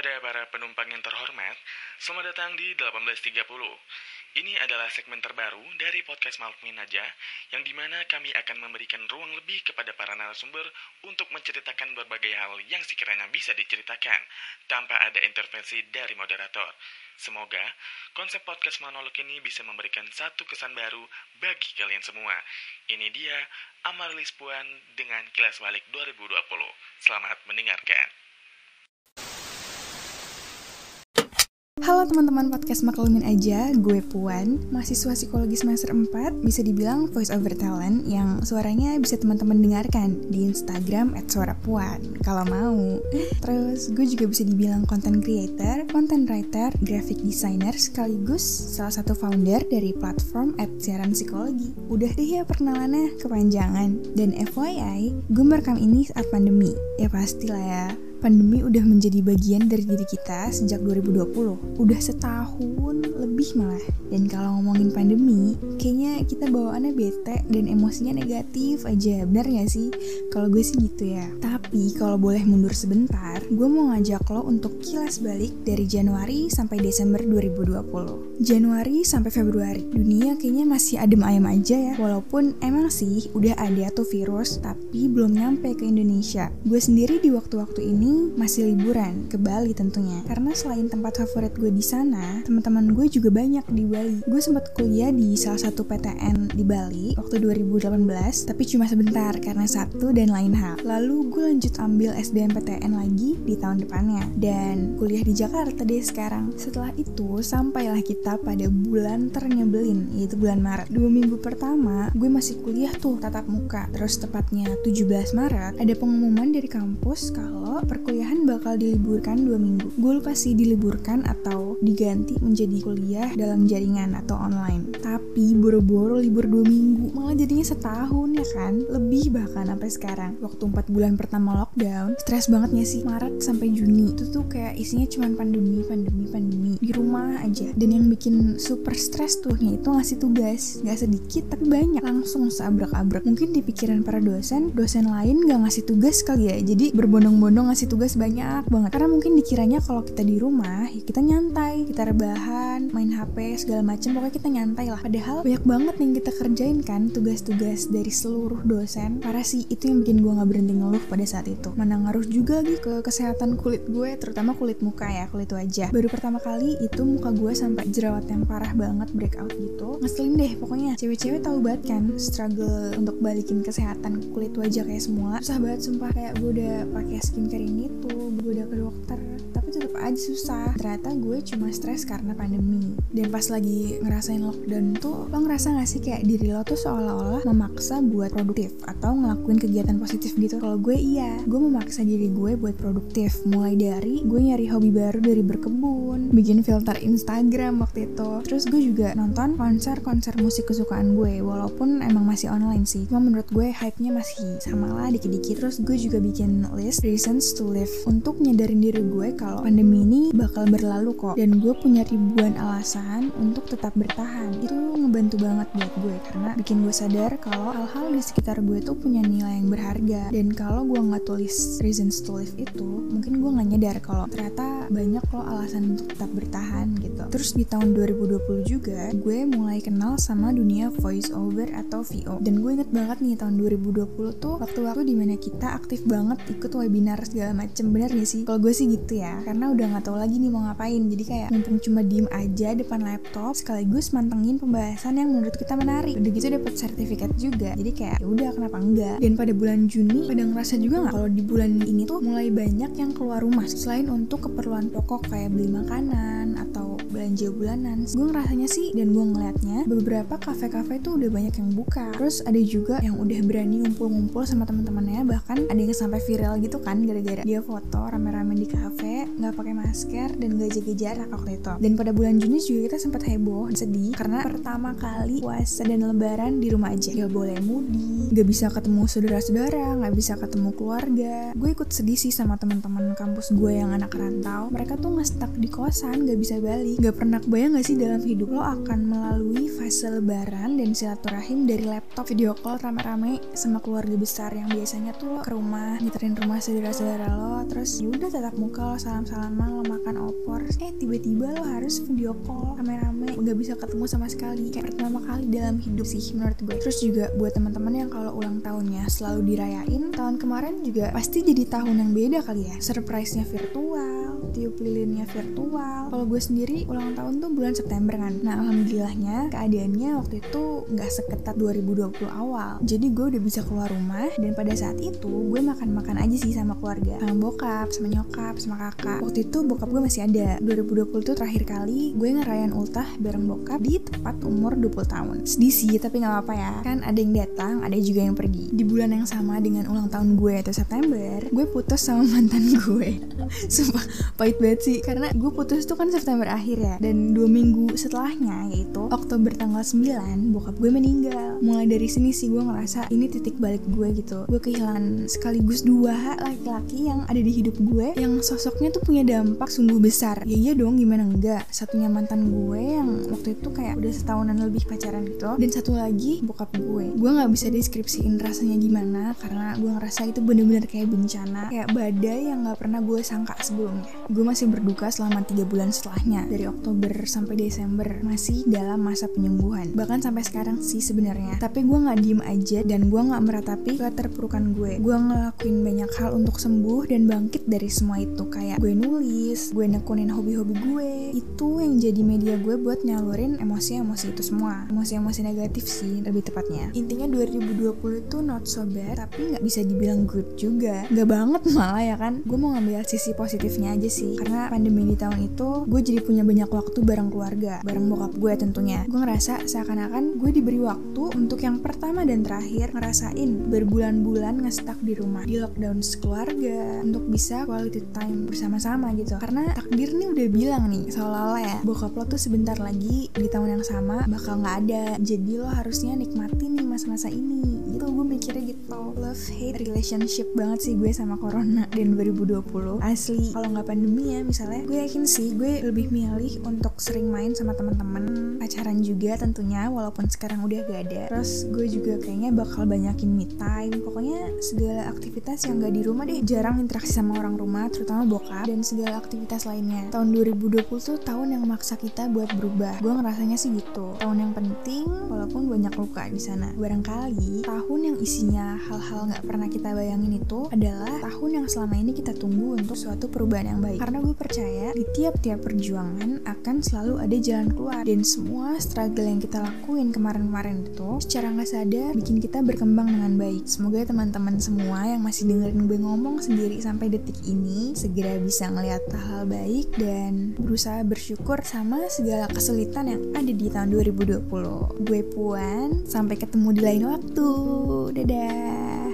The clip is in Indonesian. Kepada para penumpang yang terhormat, selamat datang di 18.30. Ini adalah segmen terbaru dari podcast Maluk Minaja, yang dimana kami akan memberikan ruang lebih kepada para narasumber untuk menceritakan berbagai hal yang sekiranya bisa diceritakan, tanpa ada intervensi dari moderator. Semoga konsep podcast monolog ini bisa memberikan satu kesan baru bagi kalian semua. Ini dia Amarilis Puan dengan kilas balik 2020. Selamat mendengarkan. Halo teman-teman podcast maklumin aja, gue Puan, mahasiswa psikologi semester 4, bisa dibilang voice over talent yang suaranya bisa teman-teman dengarkan di Instagram @suarapuan kalau mau. Terus gue juga bisa dibilang content creator, content writer, graphic designer sekaligus salah satu founder dari platform @siaranpsikologi. Udah deh ya perkenalannya, kepanjangan. Dan FYI, gue merekam ini saat pandemi. Ya pastilah ya. Pandemi udah menjadi bagian dari diri kita sejak 2020. Udah setahun lebih malah. Dan kalau ngomongin pandemi, kayaknya kita bawaannya bete dan emosinya negatif aja. Bener gak sih? Kalau gue sih gitu ya. Tapi kalau boleh mundur sebentar, gue mau ngajak lo untuk kilas balik dari Januari sampai Desember 2020. Januari sampai Februari, dunia kayaknya masih adem ayem aja ya. Walaupun emang sih udah ada tuh virus, tapi belum nyampe ke Indonesia. Gue sendiri di waktu-waktu ini masih liburan ke Bali tentunya, karena selain tempat favorit gue di sana, teman-teman gue juga banyak di Bali. Gue sempat kuliah di salah satu PTN di Bali waktu 2018, tapi cuma sebentar karena satu dan lain hal. Lalu gue lanjut ambil SBM PTN lagi di tahun depannya dan kuliah di Jakarta deh sekarang. Setelah itu sampailah kita pada bulan ternyebelin, yaitu bulan Maret. 2 minggu pertama gue masih kuliah tuh tatap muka. Terus tepatnya 17 Maret ada pengumuman dari kampus kalau perkuliahan bakal diliburkan 2 minggu. Gue lupa sih diliburkan atau diganti menjadi kuliah dalam jaringan atau online. Tapi boro-boro libur 2 minggu, malah jadinya setahun ya kan? Lebih bahkan sampai sekarang. Waktu 4 bulan pertama lockdown, stres bangetnya sih. Maret sampai Juni, itu tuh kayak isinya cuman pandemi. Di rumah aja. Dan yang bikin super stres tuh, yaitu ngasih tugas. Gak sedikit, tapi banyak. Langsung seabrek-abrek. Mungkin di pikiran para dosen lain gak ngasih tugas kali ya. Jadi berbondong-bondong ngasih tugas banyak banget, karena mungkin dikiranya kalau kita di rumah ya kita nyantai, kita rebahan, main HP segala macam, pokoknya kita nyantai lah. Padahal banyak banget yang kita kerjain kan, tugas-tugas dari seluruh dosen. Parah sih, itu yang bikin gue nggak berhenti ngeluh pada saat itu. Mana ngaruh juga lagi ke kesehatan kulit gue, terutama kulit muka ya, kulit wajah. Baru pertama kali itu muka gue sampai jerawat yang parah banget, breakout gitu, ngeselin deh pokoknya. Cewek-cewek tahu banget kan struggle untuk balikin kesehatan kulit wajah kayak semula. Susah banget sumpah. Kayak gue udah pakai skincare ini tuh, gue udah ke dokter, tapi tetap aja susah. Ternyata gue cuma stres karena pandemi. Dan pas lagi ngerasain lockdown tuh, lo ngerasa gak sih kayak diri lo tuh seolah-olah memaksa buat produktif atau ngelakuin kegiatan positif gitu? Kalau gue iya, gue memaksa diri gue buat produktif. Mulai dari gue nyari hobi baru dari berkebun, bikin filter Instagram waktu itu. Terus gue juga nonton konser musik kesukaan gue, walaupun emang masih online sih. Cuma menurut gue hype-nya masih sama lah dikit-dikit. Terus gue juga bikin list reasons to live untuk nyadarin diri gue kalau pandemi ini bakal berlalu kok, dan gue punya ribuan alasan untuk tetap bertahan. Itu ngebantu banget buat gue, karena bikin gue sadar kalau hal-hal di sekitar gue tuh punya nilai yang berharga. Dan kalau gue nggak tulis reasons to live itu, mungkin gue nggak nyadar kalau ternyata banyak loh alasan untuk tetap bertahan gitu. Terus di tahun 2020 juga gue mulai kenal sama dunia voice over atau VO, dan gue inget banget nih tahun 2020 tuh waktu-waktu dimana kita aktif banget ikut webinar segala macem. Bener gak sih? Kalau gue sih gitu ya, karena udah gak tahu lagi nih mau ngapain. Jadi kayak mumpung cuma diem aja depan laptop, sekaligus mantengin pembahasan yang menurut kita menarik. Udah gitu dapat sertifikat juga, jadi kayak ya udah kenapa enggak. Dan pada bulan Juni pada ngerasa juga gak kalau di bulan ini tuh mulai banyak yang keluar rumah selain untuk keperluan pokok kayak beli makanan atau belanja bulanan. Gue ngerasanya sih, dan gue ngeliatnya beberapa kafe-kafe tuh udah banyak yang buka. Terus ada juga yang udah berani ngumpul-ngumpul sama teman-temannya, bahkan ada yang sampai viral gitu kan gara-gara dia foto rame-rame di kafe, nggak pakai masker dan nggak jaga jarak waktu itu. Dan pada bulan Juni juga kita sempat heboh sedih karena pertama kali puasa dan lebaran di rumah aja, nggak boleh mudik, nggak bisa ketemu saudara-saudara, nggak bisa ketemu keluarga. Gue ikut sedih sih sama teman-teman kampus gue yang anak rantau. Mereka tuh nge-stuck di kosan, nggak bisa balik, nggak Pernah kebayang gak sih dalam hidup lo akan melalui fase lebaran dan silaturahim dari laptop video call rame-rame sama keluarga besar yang biasanya tuh lo ke rumah, nyiterin rumah saudara-saudara lo, terus yaudah tatap muka lo, salam-salaman, lo makan opor, tiba-tiba lo harus video call rame-rame, gak bisa ketemu sama sekali, kayak pertama kali dalam hidup sih menurut gue. Terus juga buat teman-teman yang kalau ulang tahunnya selalu dirayain, tahun kemarin juga pasti jadi tahun yang beda kali ya, surprise-nya virtual, tiup lilinnya virtual. Kalau gue sendiri ulang tahun tuh bulan September kan. Nah alhamdulillahnya keadaannya waktu itu gak seketat 2020 awal. Jadi gue udah bisa keluar rumah, dan pada saat itu gue makan-makan aja sih sama keluarga, sama bokap, sama nyokap, sama kakak. Waktu itu bokap gue masih ada. 2020 tuh terakhir kali gue ngerayain ultah bareng bokap di tepat umur 20 tahun. Sedih sih tapi gak apa-apa ya, kan ada yang datang, ada juga yang pergi. Di bulan yang sama dengan ulang tahun gue atau September, gue putus sama mantan gue. Sumpah pahit banget sih, karena gue putus tuh kan September akhir ya. Dan 2 minggu setelahnya, yaitu Oktober tanggal 9, bokap gue meninggal. Mulai dari sini sih gue ngerasa ini titik balik gue gitu. Gue kehilangan sekaligus 2 laki-laki yang ada di hidup gue, yang sosoknya tuh punya dampak sungguh besar. Ya iya dong, gimana enggak. Satunya mantan gue yang waktu itu kayak udah setahunan lebih pacaran gitu, dan satu lagi bokap gue. Gue gak bisa deskripsiin rasanya gimana, karena gue ngerasa itu bener-bener kayak bencana, kayak badai yang gak pernah gue sangka sebelumnya. Gue masih berduka selama 3 bulan setelahnya, dari Oktober sampai Desember, masih dalam masa penyembuhan, bahkan sampai sekarang sih sebenarnya. Tapi gue nggak diem aja dan gue nggak meratapi keterpurukan gue. Gue ngelakuin banyak hal untuk sembuh dan bangkit dari semua itu, kayak gue nulis, gue nekunin hobi-hobi gue, itu yang jadi media gue buat nyalurin emosi-emosi itu semua, emosi-emosi negatif sih lebih tepatnya. Intinya 2020 itu not so bad, tapi nggak bisa dibilang good juga, nggak banget malah ya kan. Gue mau ngambil sisi positifnya aja sih, karena pandemi di tahun itu gue jadi punya banyak waktu bareng keluarga, bareng bokap gue tentunya. Gue ngerasa seakan-akan gue diberi waktu untuk yang pertama dan terakhir ngerasain berbulan-bulan ngestak di rumah, di lockdown sekeluarga, untuk bisa quality time bersama-sama gitu. Karena takdir nih udah bilang nih, seolah-olah ya, bokap lo tuh sebentar lagi di tahun yang sama bakal gak ada, jadi lo harusnya nikmatin nih masa-masa ini gitu. Gue mikirnya gitu, love hate relationship banget sih gue sama corona dan 2020 asli. Kalau gak pandemi ya misalnya, gue yakin sih gue lebih milih untuk sering main sama teman-teman, pacaran juga tentunya walaupun sekarang udah gak ada. Terus gue juga kayaknya bakal banyakin me time, pokoknya segala aktivitas yang gak di rumah deh. Jarang interaksi sama orang rumah, terutama bokap, dan segala aktivitas lainnya. Tahun 2020 tuh tahun yang maksa kita buat berubah, gue ngerasanya sih gitu. Tahun yang penting walaupun banyak luka di sana. Barangkali tahun yang isinya hal-hal gak pernah kita bayangin itu adalah tahun yang selama ini kita tunggu untuk suatu perubahan yang baik. Karena gue percaya di tiap-tiap perjuangan akan selalu ada jalan keluar, dan semua struggle yang kita lakuin kemarin-kemarin itu secara gak sadar bikin kita berkembang dengan baik. Semoga teman-teman semua yang masih dengerin gue ngomong sendiri sampai detik ini segera bisa ngelihat hal baik dan berusaha bersyukur sama segala kesulitan yang ada di tahun 2020. Gue Puan, sampai ketemu di lain waktu. Dadah.